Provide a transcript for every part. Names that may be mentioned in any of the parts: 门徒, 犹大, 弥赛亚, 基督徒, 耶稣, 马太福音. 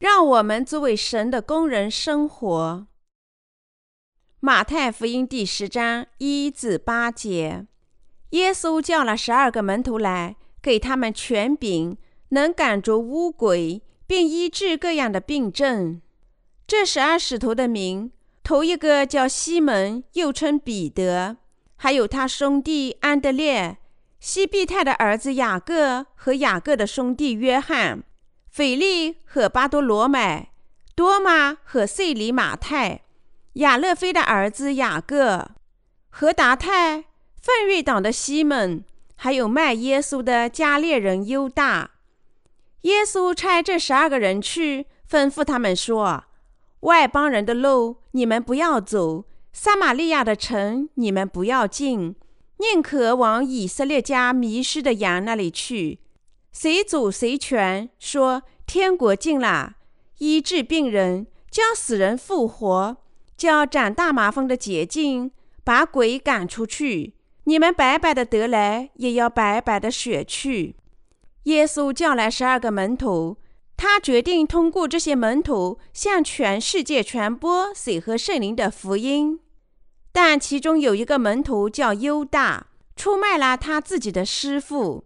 让我们只为神的工人生活。马太福音第10章1至8节，耶稣叫了12个门徒来，给他们权柄，能赶逐污鬼，并医治各样的病症。这12使徒的名，头一个叫西门，又称彼得，还有他兄弟安德烈、西庇太的儿子雅各和雅各的兄弟约翰、腓力和巴多罗买、多马和塞里马太、亚勒菲的儿子雅各、何达泰、奋锐党的西门，还有卖耶稣的加略人犹大。耶稣差这12个人去，吩咐他们说：外邦人的路你们不要走，撒玛利亚的城你们不要进，宁可往以色列家迷失的羊那里去。谁主谁权，说天国近了，医治病人，叫死人复活，叫长大麻风的洁净，把鬼赶出去。你们白白的得来，也要白白的舍去。耶稣叫来12个门徒，他决定通过这些门徒向全世界传播水和圣灵的福音。但其中有一个门徒叫犹大，出卖了他自己的师傅，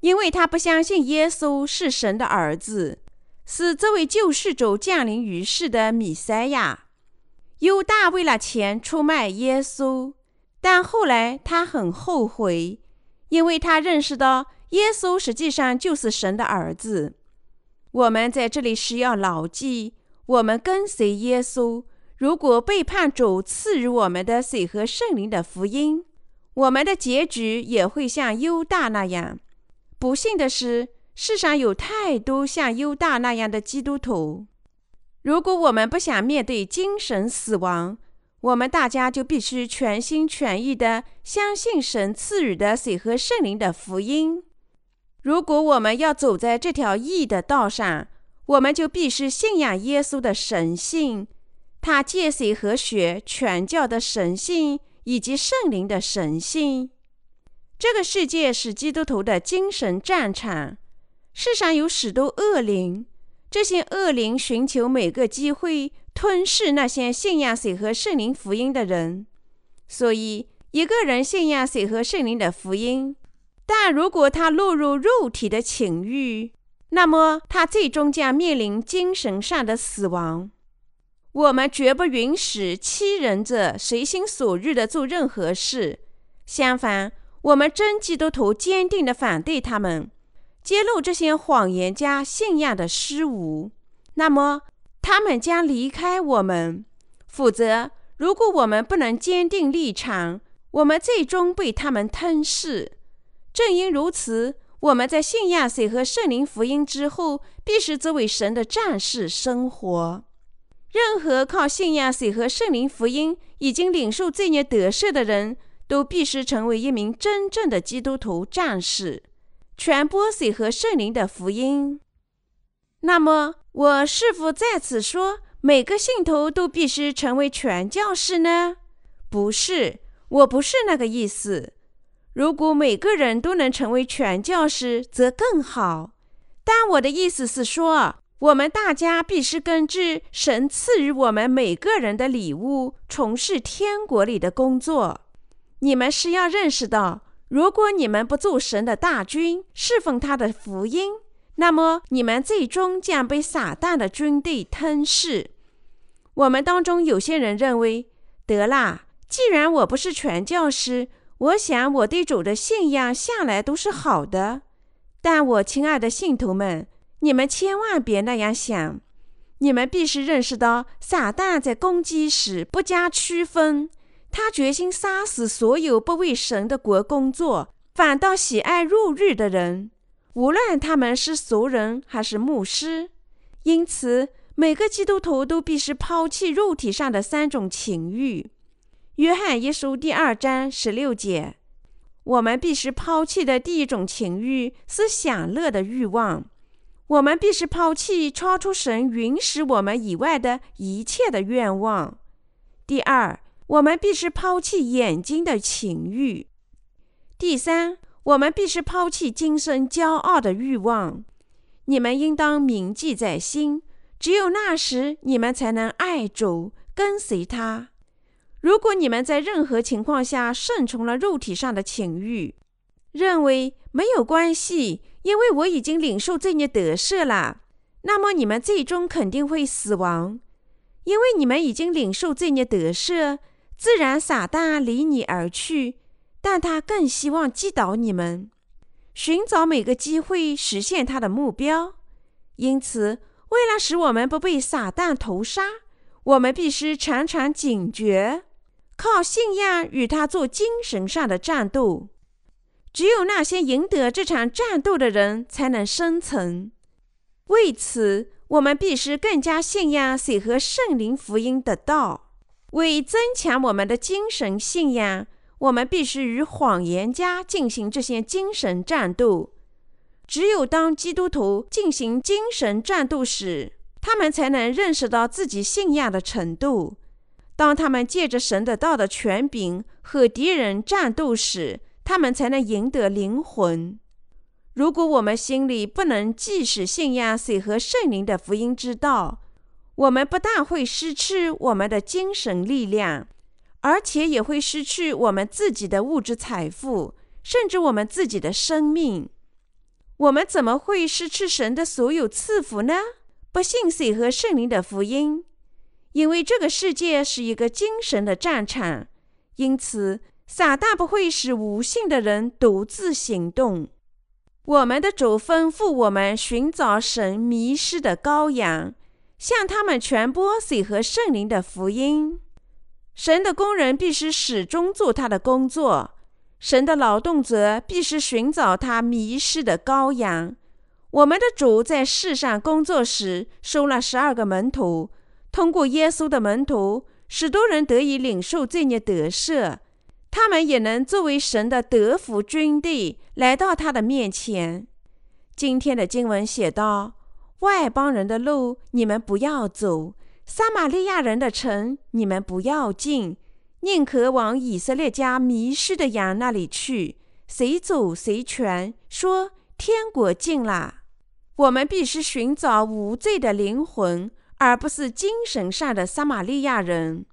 因为他不相信耶稣是神的儿子，是这位救世主降临于世的弥赛亚。犹大为了钱出卖耶稣，但后来他很后悔，因为他认识到耶稣实际上就是神的儿子。我们在这里时要牢记，我们跟随耶稣，如果背叛主赐予我们的水和圣灵的福音，我们的结局也会像犹大那样。不幸的是，世上有太多像犹大那样的基督徒。如果我们不想面对精神死亡，我们大家就必须全心全意地相信神赐予的水和圣灵的福音。如果我们要走在这条义的道上，我们就必须信仰耶稣的神性，他借水和血传教的神性，以及圣灵的神性。这个世界是基督徒的精神战场，世上有许多恶灵，这些恶灵寻求每个机会吞噬那些信仰水和圣灵福音的人。所以，一个人信仰水和圣灵的福音，但如果他落入肉体的情欲，那么他最终将面临精神上的死亡。我们绝不允许欺人者随心所欲地做任何事，相反，我们真基督徒坚定地反对他们，揭露这些谎言家信仰的失误，那么他们将离开我们。否则，如果我们不能坚定立场，我们最终被他们吞噬。正因如此，我们在信仰水和圣灵福音之后，必须作为神的战士生活。任何靠信仰水和圣灵福音已经领受罪孽得赦的人，都必须成为一名真正的基督徒战士，传播水和圣灵的福音。那么，我是否在此说每个信徒都必须成为传教士呢？不是，我不是那个意思。如果每个人都能成为传教士，则更好。但我的意思是说，我们大家必须根据神赐予我们每个人的礼物，从事天国里的工作。你们是要认识到，如果你们不做神的大军，侍奉他的福音，那么你们最终将被撒旦的军队吞噬。我们当中有些人认为，得啦，既然我不是传教士，我想我对主的信仰向来都是好的。但我亲爱的信徒们，你们千万别那样想。你们必须认识到，撒旦在攻击时不加区分，他决心杀死所有不为神的国工作，反倒喜爱入狱的人，无论他们是俗人还是牧师。因此，每个基督徒都必须抛弃肉体上的3种情欲。约翰一书第2章16节，我们必须抛弃的第一种情欲是享乐的欲望。我们必须抛弃超出神允许我们以外的一切的愿望。第二，我们必须抛弃眼睛的情欲。第三，我们必须抛弃今生骄傲的欲望。你们应当铭记在心，只有那时你们才能爱主，跟随他。如果你们在任何情况下顺从了肉体上的情欲，认为没有关系，因为我已经领受罪孽得赦了，那么你们最终肯定会死亡。因为你们已经领受罪孽得赦，自然撒旦离你而去，但他更希望击倒你们，寻找每个机会实现他的目标。因此，为了使我们不被撒旦投杀，我们必须常常警觉，靠信仰与他做精神上的战斗。只有那些赢得这场战斗的人才能生存。为此，我们必须更加信仰水和圣灵福音的道。为增强我们的精神信仰，我们必须与谎言家进行这些精神战斗。只有当基督徒进行精神战斗时，他们才能认识到自己信仰的程度。当他们借着神的道的权柄和敌人战斗时，他们才能赢得灵魂。如果我们心里不能即使信仰水和圣灵的福音之道，我们不但会失去我们的精神力量，而且也会失去我们自己的物质财富，甚至我们自己的生命。我们怎么会失去神的所有赐福呢？不信水和圣灵的福音。因为这个世界是一个精神的战场，因此撒旦不会使无信的人独自行动。我们的主吩咐我们寻找神迷失的羔羊，向他们传播水和圣灵的福音。神的工人必须始终做他的工作，神的劳动者必须寻找他迷失的羔羊。我们的主在世上工作时，收了12个门徒，通过耶稣的门徒，许多人得以领受罪孽得赦，他们也能作为神的得福军队来到他的面前。今天的经文写道：外邦人的路你们不要走，撒玛利亚人的城你们不要进，宁可往以色列家迷失的羊那里去，谁走谁全，说天国近了。我们必须寻找无罪的灵魂，而不是精神上的撒玛利亚人。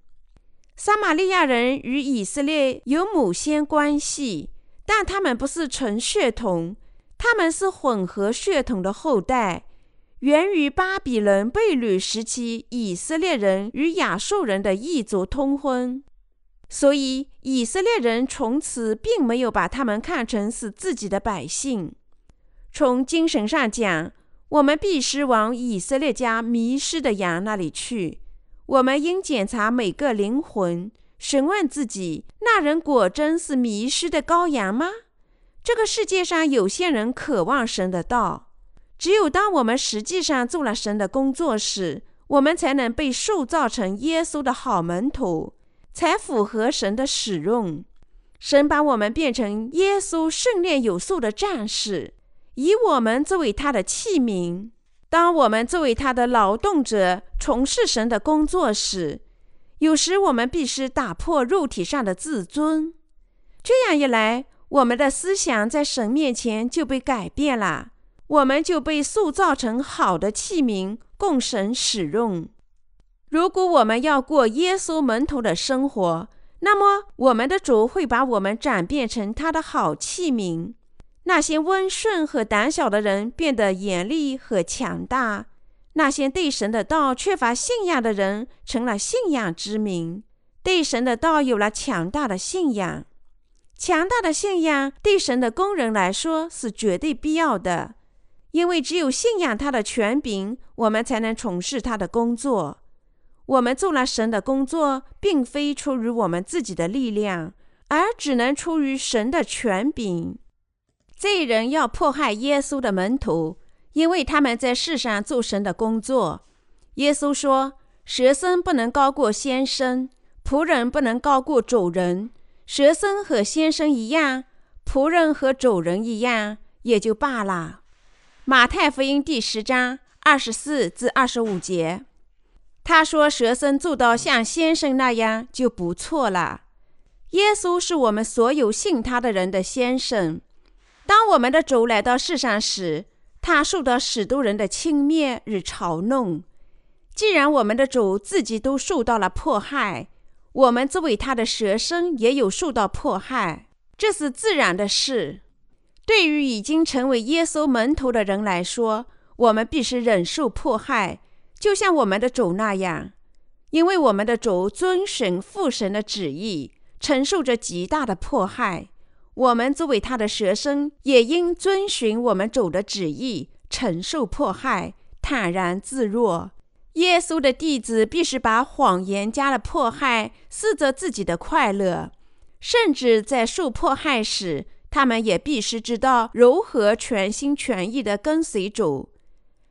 撒玛利亚人与以色列有某些关系，但他们不是纯血统，他们是混合血统的后代，源于巴比伦被掳时期以色列人与亚述人的异族通婚，所以以色列人从此并没有把他们看成是自己的百姓。从精神上讲，我们必须往以色列家迷失的羊那里去。我们应检查每个灵魂，询问自己：那人果真是迷失的羔羊吗？这个世界上有些人渴望神的道。只有当我们实际上做了神的工作时，我们才能被塑造成耶稣的好门徒，才符合神的使用。神把我们变成耶稣训练有素的战士，以我们作为他的器皿。当我们作为他的劳动者从事神的工作时，有时我们必须打破肉体上的自尊。这样一来，我们的思想在神面前就被改变了，我们就被塑造成好的器皿，供神使用。如果我们要过耶稣门徒的生活，那么我们的主会把我们转变成他的好器皿。那些温顺和胆小的人变得严厉和强大，那些对神的道缺乏信仰的人成了信仰之民，对神的道有了强大的信仰。强大的信仰对神的工人来说是绝对必要的，因为只有信仰他的权柄，我们才能从事他的工作。我们做了神的工作，并非出于我们自己的力量，而只能出于神的权柄。罪人要迫害耶稣的门徒，因为他们在世上做神的工作。耶稣说：学生不能高过先生，仆人不能高过主人。学生和先生一样，仆人和主人一样，也就罢了。马太福音第10章24至25节，他说学生做到像先生那样就不错了。耶稣是我们所有信他的人的先生。当我们的主来到世上时，他受到许多人的轻蔑与嘲弄，既然我们的主自己都受到了迫害，我们这为他的舍身也有受到迫害，这是自然的事。对于已经成为耶稣门徒的人来说，我们必须忍受迫害，就像我们的主那样，因为我们的主遵循父神的旨意，承受着极大的迫害。我们作为他的学生，也应遵循我们主的旨意，承受迫害，坦然自若。耶稣的弟子必须把谎言家的迫害视作自己的快乐，甚至在受迫害时，他们也必须知道如何全心全意地跟随主。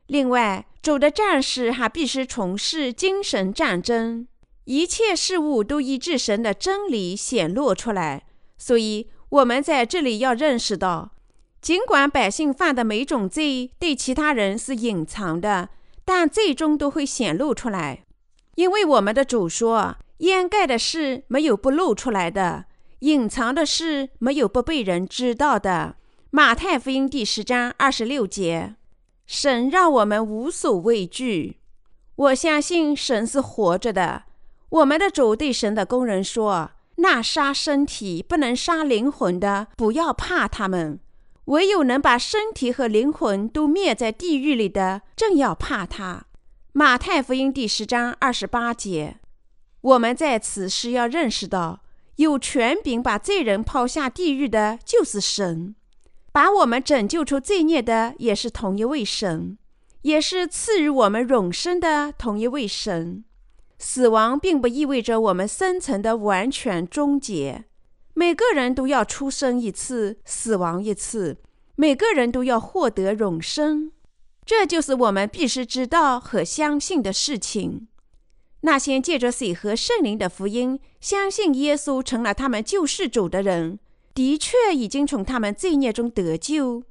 另外，主的战士还必须从事精神战争，一切事物都依至神的真理显露出来。所以我们在这里要认识到，尽管百姓犯的每种罪对其他人是隐藏的，但最终都会显露出来，因为我们的主说，掩盖的事没有不露出来的，隐藏的事没有不被人知道的。马太福音10章26节。神让我们无所畏惧。我相信神是活着的。我们的主对神的工人说，那杀身体不能杀灵魂的，不要怕他们；唯有能把身体和灵魂都灭在地狱里的，正要怕他。马太福音10章28节。我们在此时要认识到，有权柄把罪人抛下地狱的就是神，把我们拯救出罪孽的也是同一位神，也是赐予我们永生的同一位神。死亡并不意味着我们生存的完全终结。每个人都要出生一次，死亡一次，每个人都要获得永生。这就是我们必须知道和相信的事情。那些借着水和圣灵的福音相信耶稣成了他们救世主的人，的确已经从他们罪孽中得救，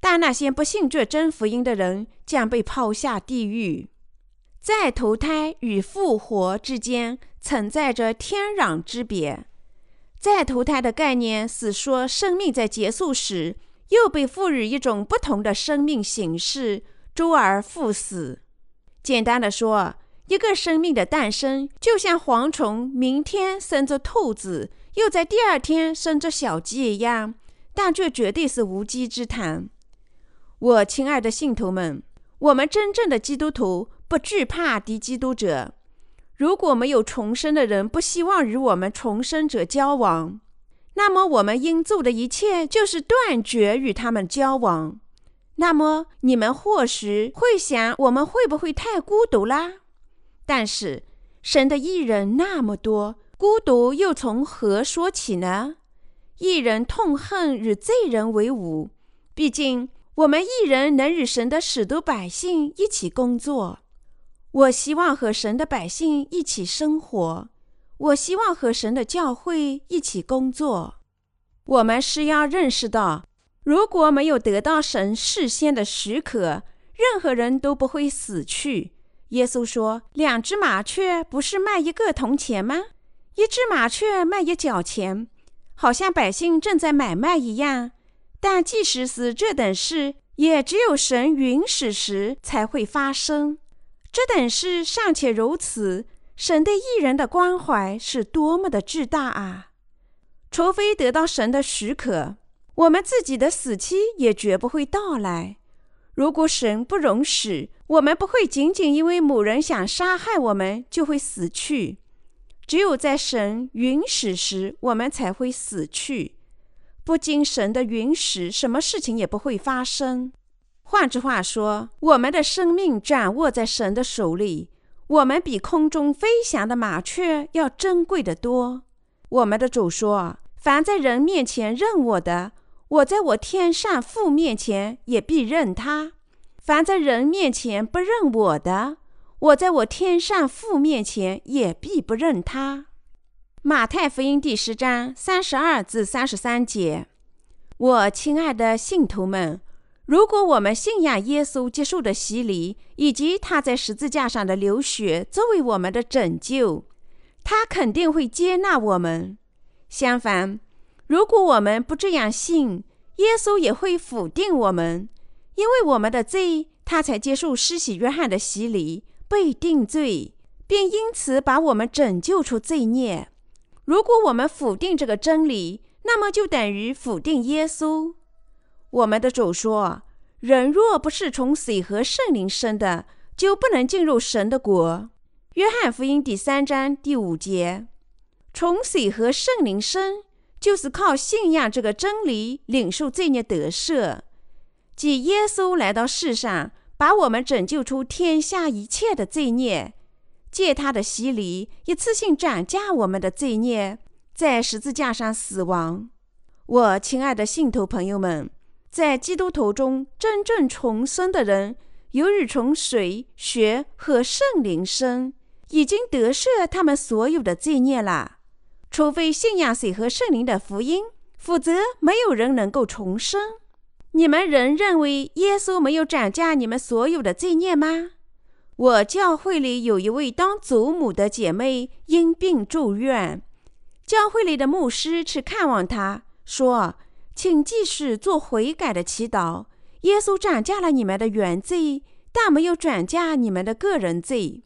但那些不信这真福音的人将被抛下地狱。在投胎与复活之间存在着天壤之别。再投胎的概念是说，生命在结束时又被赋予一种不同的生命形式，周而复始。简单的说，一个生命的诞生就像蝗虫明天生着兔子，又在第二天生着小鸡一样，但这绝对是无稽之谈。我亲爱的信徒们，我们真正的基督徒不惧怕敌基督者。如果没有重生的人不希望与我们重生者交往，那么我们应做的一切就是断绝与他们交往。那么你们或许会想，我们会不会太孤独啦？但是神的义人那么多，孤独又从何说起呢？义人痛恨与罪人为伍，毕竟我们义人能与神的使徒百姓一起工作。我希望和神的百姓一起生活，我希望和神的教会一起工作。我们是要认识到，如果没有得到神事先的许可，任何人都不会死去。耶稣说，2只麻雀不是卖1个铜钱吗？1只麻雀卖1角钱，好像百姓正在买卖一样。但即使是这等事，也只有神允许时才会发生。这等事尚且如此，神对义人的关怀是多么的巨大啊！除非得到神的许可，我们自己的死期也绝不会到来。如果神不容许，我们不会仅仅因为某人想杀害我们就会死去。只有在神允许时，我们才会死去。不经神的允许，什么事情也不会发生。换句话说，我们的生命掌握在神的手里，我们比空中飞翔的麻雀要珍贵得多。我们的主说，凡在人面前认我的，我在我天上父面前也必认他；凡在人面前不认我的，我在我天上父面前也必不认他。马太福音10章32至33节。我亲爱的信徒们，如果我们信仰耶稣接受的洗礼，以及他在十字架上的流血作为我们的拯救，他肯定会接纳我们。相反，如果我们不这样信，耶稣也会否定我们。因为我们的罪，他才接受施洗约翰的洗礼，被定罪，并因此把我们拯救出罪孽。如果我们否定这个真理，那么就等于否定耶稣。我们的主说：“人若不是从水和圣灵生的，就不能进入神的国。”约翰福音第3章第5节。从水和圣灵生，就是靠信仰这个真理领受罪孽得赦，即耶稣来到世上，把我们拯救出天下一切的罪孽，借他的洗礼一次性涨价我们的罪孽，在十字架上死亡。我亲爱的信徒朋友们，在基督徒中真正重生的人，由于从水、血和圣灵生，已经得赦他们所有的罪孽了。除非信仰水和圣灵的福音，否则没有人能够重生。你们仍认为耶稣没有涨价你们所有的罪孽吗？我教会里有一位当祖母的姐妹因病住院，教会里的牧师去看望她，说：“请继续做悔改的祈祷，耶稣涨价了你们的原罪，但没有涨价你们的个人罪。”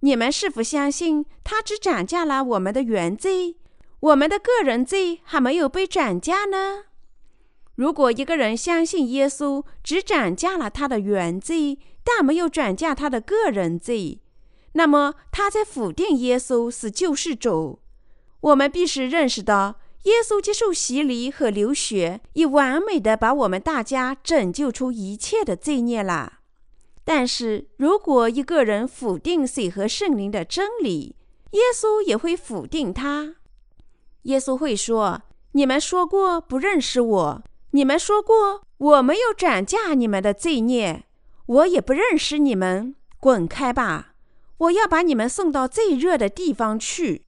你们是否相信他只涨价了我们的原罪，我们的个人罪还没有被涨价呢？如果一个人相信耶稣只涨价了他的原罪，但没有涨价他的个人罪，那么他在否定耶稣是救世主。我们必须认识到，耶稣接受洗礼和流血，已完美地把我们大家拯救出一切的罪孽了。但是如果一个人否定水和圣灵的真理，耶稣也会否定他。耶稣会说：“你们说过不认识我，你们说过我没有涨价你们的罪孽，我也不认识你们，滚开吧！我要把你们送到最热的地方去。”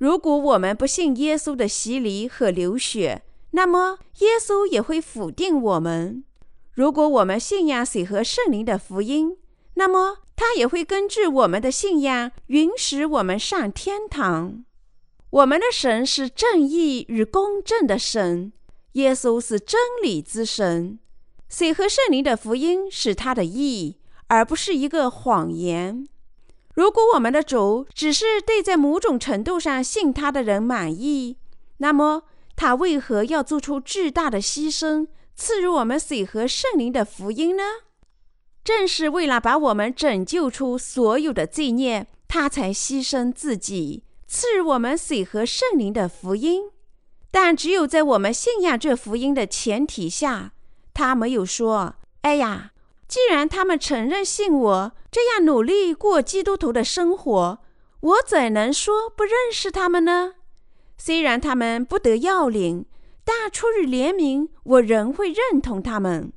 如果我们不信耶稣的洗礼和流血，那么耶稣也会否定我们。如果我们信仰水和圣灵的福音，那么他也会根据我们的信仰允许我们上天堂。我们的神是正义与公正的神，耶稣是真理之神。水和圣灵的福音是他的义，而不是一个谎言。如果我们的主只是对在某种程度上信他的人满意，那么他为何要做出巨大的牺牲，赐予我们水和圣灵的福音呢？正是为了把我们拯救出所有的罪孽，他才牺牲自己，赐予我们水和圣灵的福音。但只有在我们信仰这福音的前提下，他没有说：“哎呀，既然他们承认信我，这样努力过基督徒的生活，我怎能说不认识他们呢？虽然他们不得要领，但出于怜悯，我仍会认同他们。”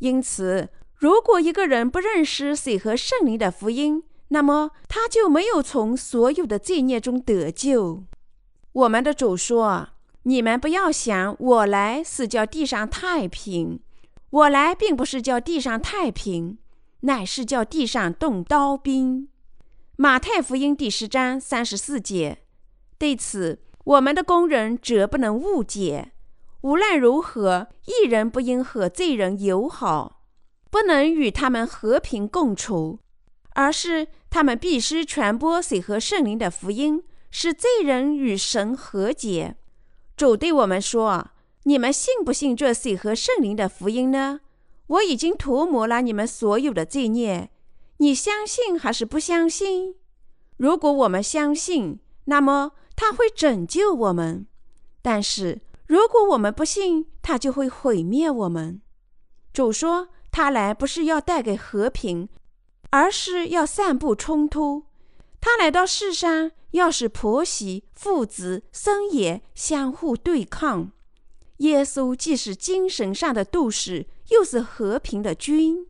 因此，如果一个人不认识水和圣灵的福音，那么他就没有从所有的罪孽中得救。我们的主说：“你们不要想我来是叫地上太平，我来并不是叫地上太平，乃是叫地上动刀兵。”马太福音第10章34节。对此，我们的工人绝不能误解。无论如何，义人不应和罪人友好，不能与他们和平共处，而是他们必须传播水和圣灵的福音，使罪人与神和解。主对我们说：“你们信不信这水和圣灵的福音呢？我已经涂抹了你们所有的罪孽，你相信还是不相信？”如果我们相信，那么他会拯救我们，但是如果我们不信，他就会毁灭我们。主说，他来不是要带给和平，而是要散布冲突。他来到世上，要使婆媳、父子、僧也相互对抗。耶稣既是精神上的斗士，又是和平的君。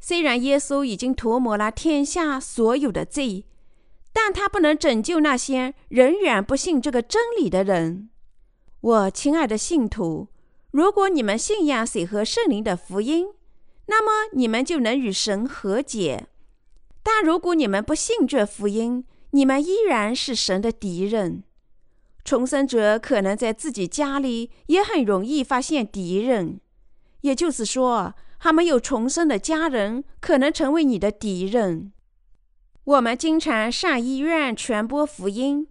虽然耶稣已经涂抹了天下所有的罪，但他不能拯救那些仍然不信这个真理的人。我亲爱的信徒，如果你们信仰水和圣灵的福音，那么你们就能与神和解。但如果你们不信这福音，你们依然是神的敌人。重生者可能在自己家里也很容易发现敌人，也就是说，还没有重生的家人可能成为你的敌人。我们经常上医院传播福音，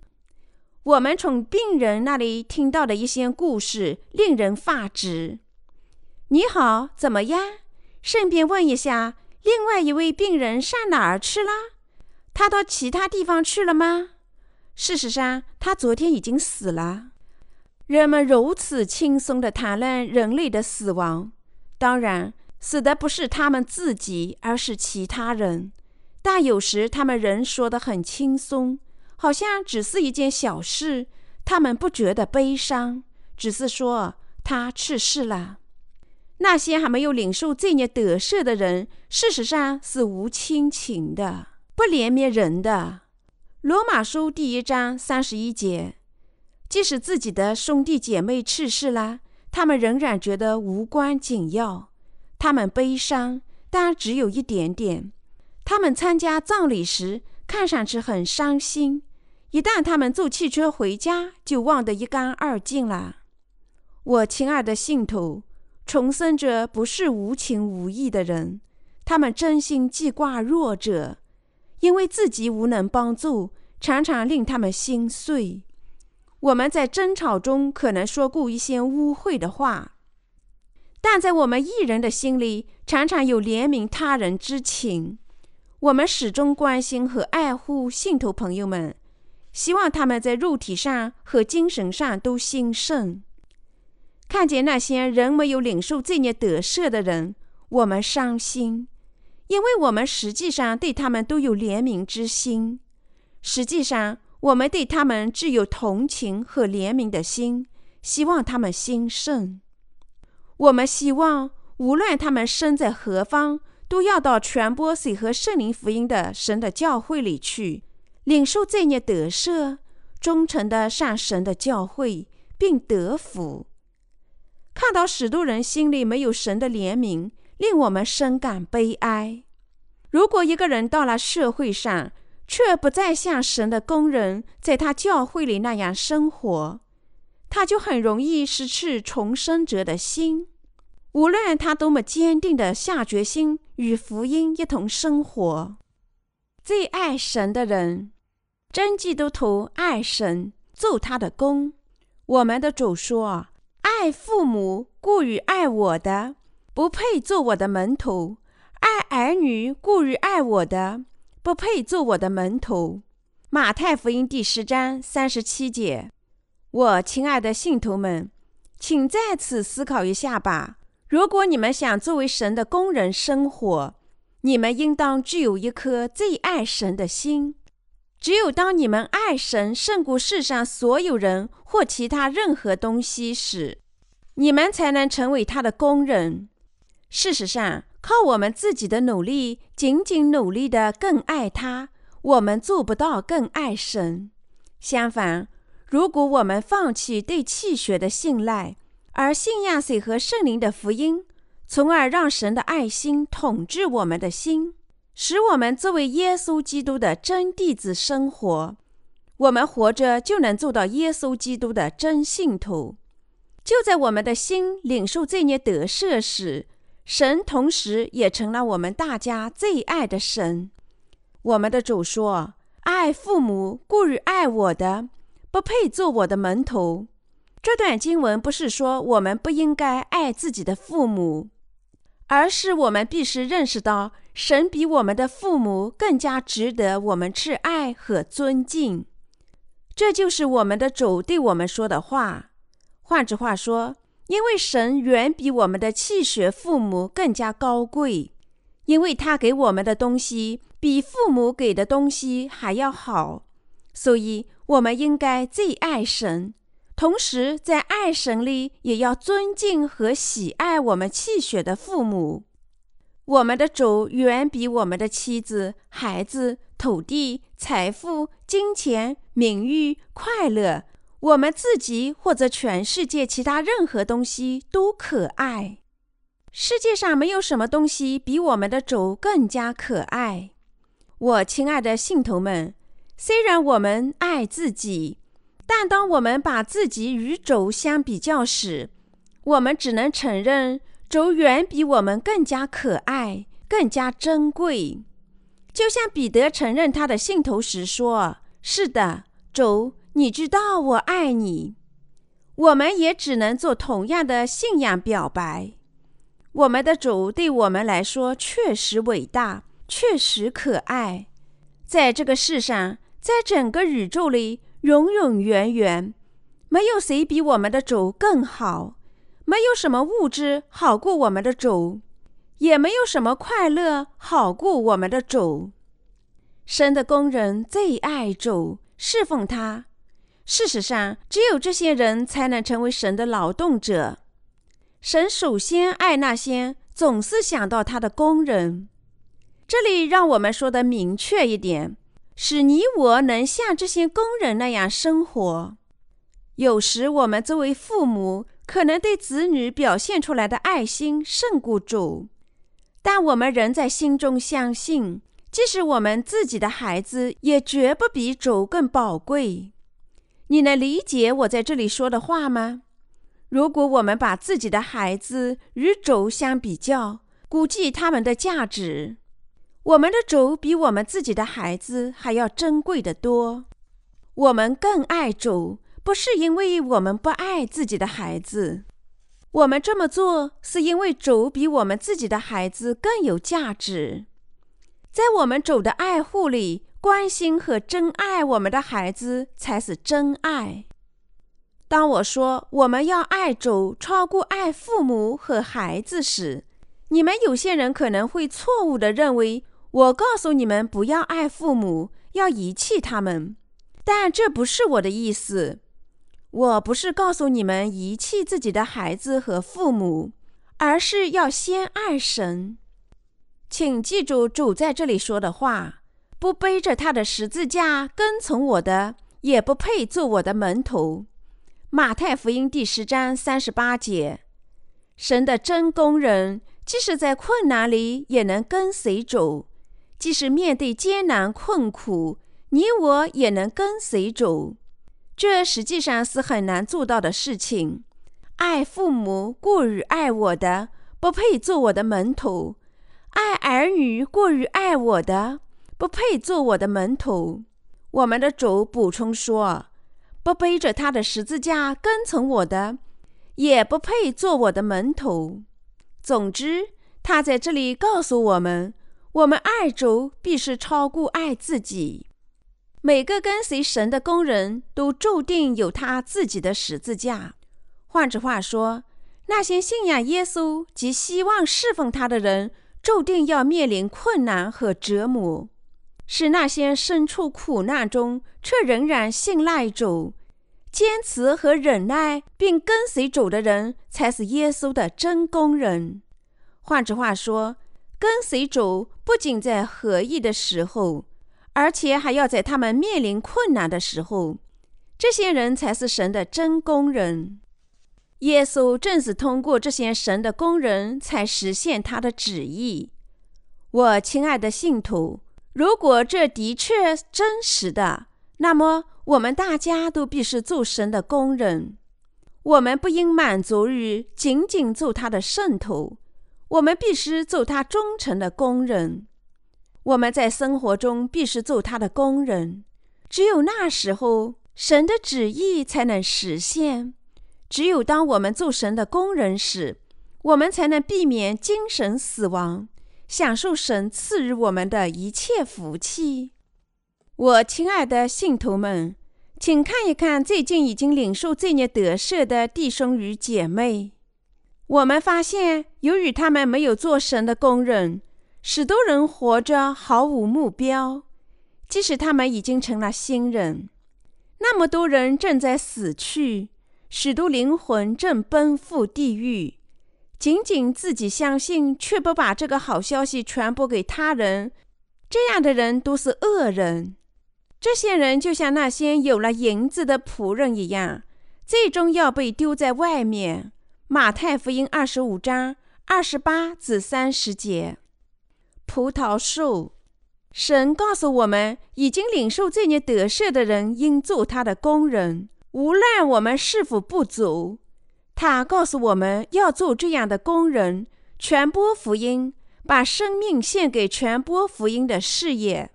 我们从病人那里听到的一些故事令人发指。你好，怎么样？顺便问一下，另外一位病人上哪儿去了？他到其他地方去了吗？事实上，他昨天已经死了。人们如此轻松地谈论人类的死亡，当然，死的不是他们自己，而是其他人。但有时他们仍说得很轻松，好像只是一件小事，他们不觉得悲伤，只是说他去世了。那些还没有领受罪孽得赦的人，事实上是无亲情的，不怜悯人的。罗马书第1章31节，即使自己的兄弟姐妹去世了，他们仍然觉得无关紧要，他们悲伤，但只有一点点。他们参加葬礼时，看上去很伤心，一旦他们坐汽车回家，就忘得一干二净了。我亲爱的信徒，重生者不是无情无义的人，他们真心记挂弱者，因为自己无能帮助，常常令他们心碎。我们在争吵中可能说过一些污秽的话，但在我们一人的心里，常常有怜悯他人之情。我们始终关心和爱护信徒朋友们，希望他们在肉体上和精神上都兴盛。看见那些仍没有领受罪孽得赦的人，我们伤心，因为我们实际上对他们都有怜悯之心。实际上，我们对他们具有同情和怜悯的心，希望他们兴盛。我们希望，无论他们身在何方，都要到传播水和圣灵福音的神的教会里去，领受罪孽得赦，忠诚地上神的教会，并得福。看到许多人心里没有神的怜悯，令我们深感悲哀。如果一个人到了社会上，却不再像神的工人在他教会里那样生活，他就很容易失去重生者的心。无论他多么坚定地下决心与福音一同生活。最爱神的人，真基督徒爱神，做他的工。我们的主说：“爱父母故于爱我的，不配做我的门徒；爱儿女故于爱我的，不配做我的门徒。”马太福音第10章37节。我亲爱的信徒们，请在此思考一下吧。如果你们想作为神的工人生活，你们应当具有一颗最爱神的心。只有当你们爱神胜过世上所有人或其他任何东西时，你们才能成为他的工人。事实上，靠我们自己的努力，仅仅努力地更爱他，我们做不到更爱神。相反，如果我们放弃对气血的信赖，而信仰水和圣灵的福音，从而让神的爱心统治我们的心，使我们作为耶稣基督的真弟子生活，我们活着就能做到耶稣基督的真信徒。就在我们的心领受罪孽得赦时，神同时也成了我们大家最爱的神。我们的主说：“爱父母故于爱我的，不配做我的门徒。”这段经文不是说我们不应该爱自己的父母，而是我们必须认识到，神比我们的父母更加值得我们去爱和尊敬。这就是我们的主对我们说的话。换句话说，因为神远比我们的气血父母更加高贵，因为他给我们的东西比父母给的东西还要好，所以我们应该最爱神，同时在爱神里也要尊敬和喜爱我们气血的父母。我们的主远比我们的妻子、孩子、土地、财富、金钱、名誉、快乐，我们自己或者全世界其他任何东西都可爱。世界上没有什么东西比我们的主更加可爱。我亲爱的信徒们，虽然我们爱自己，但当我们把自己与主相比较时，我们只能承认主远比我们更加可爱，更加珍贵。就像彼得承认他的信头时说：“是的，主，你知道我爱你。”我们也只能做同样的信仰表白。我们的主对我们来说确实伟大，确实可爱，在这个世上，在整个宇宙里，永永远远，没有谁比我们的主更好，没有什么物质好过我们的主，也没有什么快乐好过我们的主。神的工人最爱主，侍奉他。事实上，只有这些人才能成为神的劳动者。神首先爱那些总是想到他的工人。这里让我们说得明确一点，使你我能像这些工人那样生活。有时我们作为父母，可能对子女表现出来的爱心胜过主，但我们仍在心中相信，即使我们自己的孩子也绝不比主更宝贵。你能理解我在这里说的话吗？如果我们把自己的孩子与主相比较，估计他们的价值，我们的主比我们自己的孩子还要珍贵得多。我们更爱主，不是因为我们不爱自己的孩子，我们这么做是因为主比我们自己的孩子更有价值。在我们主的爱护里，关心和真爱我们的孩子才是真爱。当我说我们要爱主超过爱父母和孩子时，你们有些人可能会错误地认为我告诉你们不要爱父母，要遗弃他们，但这不是我的意思。我不是告诉你们遗弃自己的孩子和父母，而是要先爱神。请记住主在这里说的话：不背着他的十字架跟从我的，也不配做我的门徒。马太福音第10章38节。神的真工人，即使在困难里也能跟随主，即使面对艰难困苦，你我也能跟随主。这实际上是很难做到的事情。爱父母过于爱我的，不配做我的门徒；爱儿女过于爱我的，不配做我的门徒。我们的主补充说：不背着他的十字架跟从我的，也不配做我的门徒。总之，他在这里告诉我们，我们爱主必是超过爱自己。每个跟随神的工人都注定有他自己的十字架。换句话说，那些信仰耶稣及希望侍奉他的人，注定要面临困难和折磨。使那些身处苦难中却仍然信赖主、坚持和忍耐并跟随主的人，才是耶稣的真工人。换句话说，跟随主不仅在合意的时候，而且还要在他们面临困难的时候。这些人才是神的真工人。耶稣正是通过这些神的工人才实现他的旨意。我亲爱的信徒，如果这的确真实的，那么我们大家都必是做神的工人。我们不应满足于仅仅做他的圣徒，我们必须做他忠诚的工人。我们在生活中必须做他的工人。只有那时候，神的旨意才能实现。只有当我们做神的工人时，我们才能避免精神死亡，享受神赐予我们的一切福气。我亲爱的信徒们，请看一看最近已经领受罪孽得赦的弟兄与姐妹。我们发现，由于他们没有做神的工人，许多人活着毫无目标，即使他们已经成了新人。那么多人正在死去，许多灵魂正奔赴地狱。仅仅自己相信，却不把这个好消息传播给他人，这样的人都是恶人。这些人就像那些有了银子的仆人一样，最终要被丢在外面。马太福音25章28至30节。葡萄树，神告诉我们，已经领受罪孽得赦的人应做他的工人，无论我们是否不足。他告诉我们要做这样的工人，传播福音，把生命献给传播福音的事业。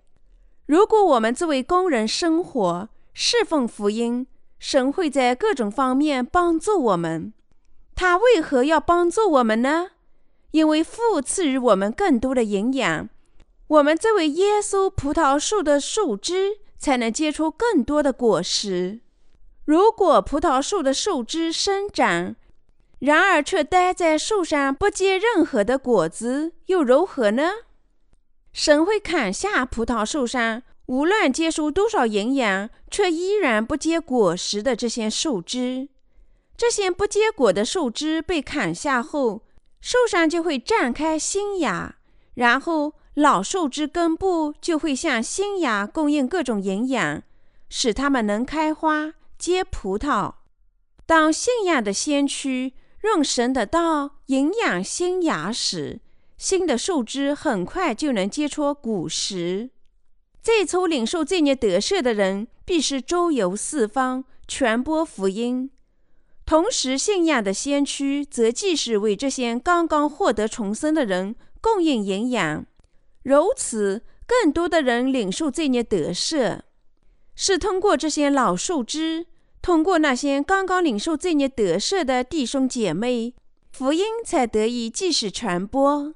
如果我们作为工人生活，侍奉福音，神会在各种方面帮助我们。他为何要帮助我们呢？因为父赐予我们更多的营养，我们作为耶稣葡萄树的树枝，才能结出更多的果实。如果葡萄树的树枝生长，然而却待在树上不结任何的果子，又如何呢？神会砍下葡萄树上无论结出多少营养却依然不结果实的这些树枝。这些不结果的树枝被砍下后，树上就会绽开新芽，然后老树枝根部就会向新芽供应各种营养，使它们能开花结葡萄。当信仰的先驱用神的道营养新芽时，新的树枝很快就能结出果实。最初领受这些得赦的人必须周游四方传播福音，同时信仰的先驱则继续为这些刚刚获得重生的人供应营养，如此更多的人领受这些得赦。是通过这些老树枝，通过那些刚刚领受这些得赦的弟兄姐妹，福音才得以继续传播。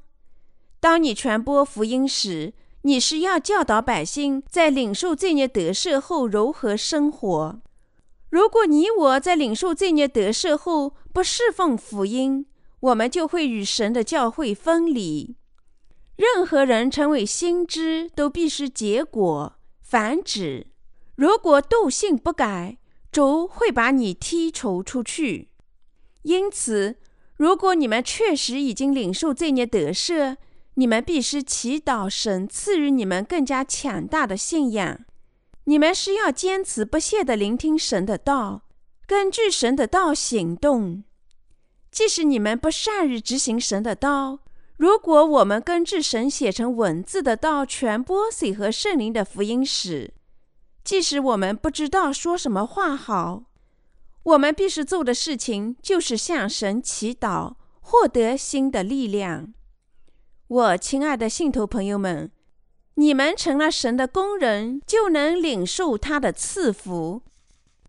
当你传播福音时，你是要教导百姓在领受这些得赦后如何生活。如果你我在领受这些得赦后不侍奉福音，我们就会与神的教会分离。任何人成为新枝都必须结果繁殖，如果笃信不改，主会把你剔除出去。因此，如果你们确实已经领受这些得赦，你们必须祈祷神赐予你们更加强大的信仰。你们是要坚持不懈地聆听神的道，根据神的道行动。即使你们不善于执行神的道，如果我们根据神写成文字的道传播水和圣灵的福音时，即使我们不知道说什么话好，我们必须做的事情就是向神祈祷，获得新的力量。我亲爱的信徒朋友们，你们成了神的工人，就能领受他的赐福。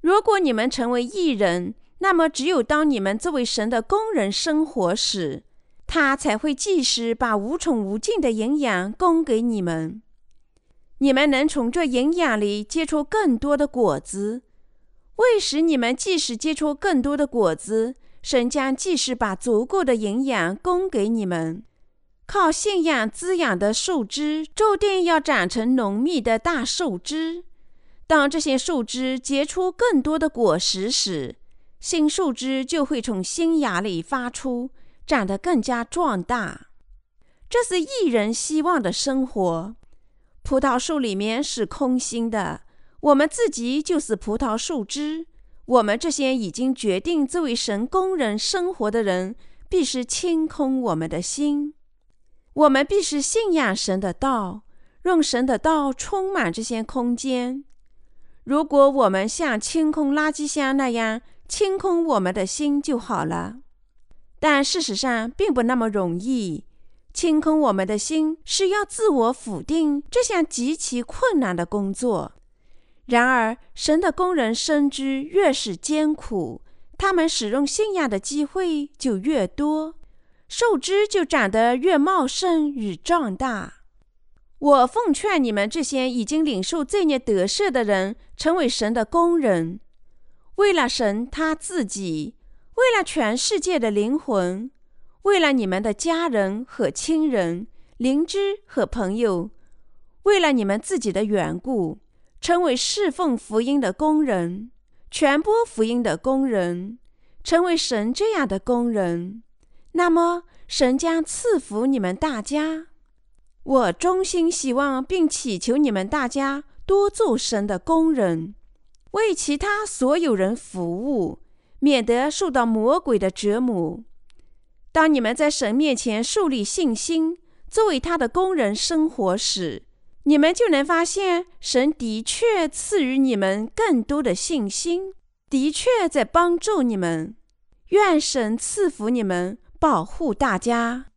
如果你们成为义人，那么只有当你们作为神的工人生活时，他才会继续把无穷无尽的营养供给你们。你们能从这营养里结出更多的果子。为使你们继续结出更多的果子，神将继续把足够的营养供给你们。靠信仰滋养的树枝注定要长成浓密的大树枝。当这些树枝结出更多的果实时，新树枝就会从新芽里发出，长得更加壮大。这是义人希望的生活。葡萄树里面是空心的，我们自己就是葡萄树枝。我们这些已经决定作为神工人生活的人，必须清空我们的心。我们必须信仰神的道，用神的道充满这些空间。如果我们像清空垃圾箱那样清空我们的心就好了，但事实上并不那么容易。清空我们的心是要自我否定这项极其困难的工作。然而，神的工人身居越是艰苦，他们使用信仰的机会就越多，树枝就长得越茂盛与壮大。我奉劝你们这些已经领受这些得赦的人，成为神的工人，为了神他自己，为了全世界的灵魂，为了你们的家人和亲人、邻居和朋友，为了你们自己的缘故，成为侍奉福音的工人，传播福音的工人，成为神这样的工人，那么神将赐福你们大家。我衷心希望并祈求你们大家多做神的工人，为其他所有人服务，免得受到魔鬼的折磨。当你们在神面前树立信心，作为他的工人生活时，你们就能发现神的确赐予你们更多的信心，的确在帮助你们。愿神赐福你们，保护大家。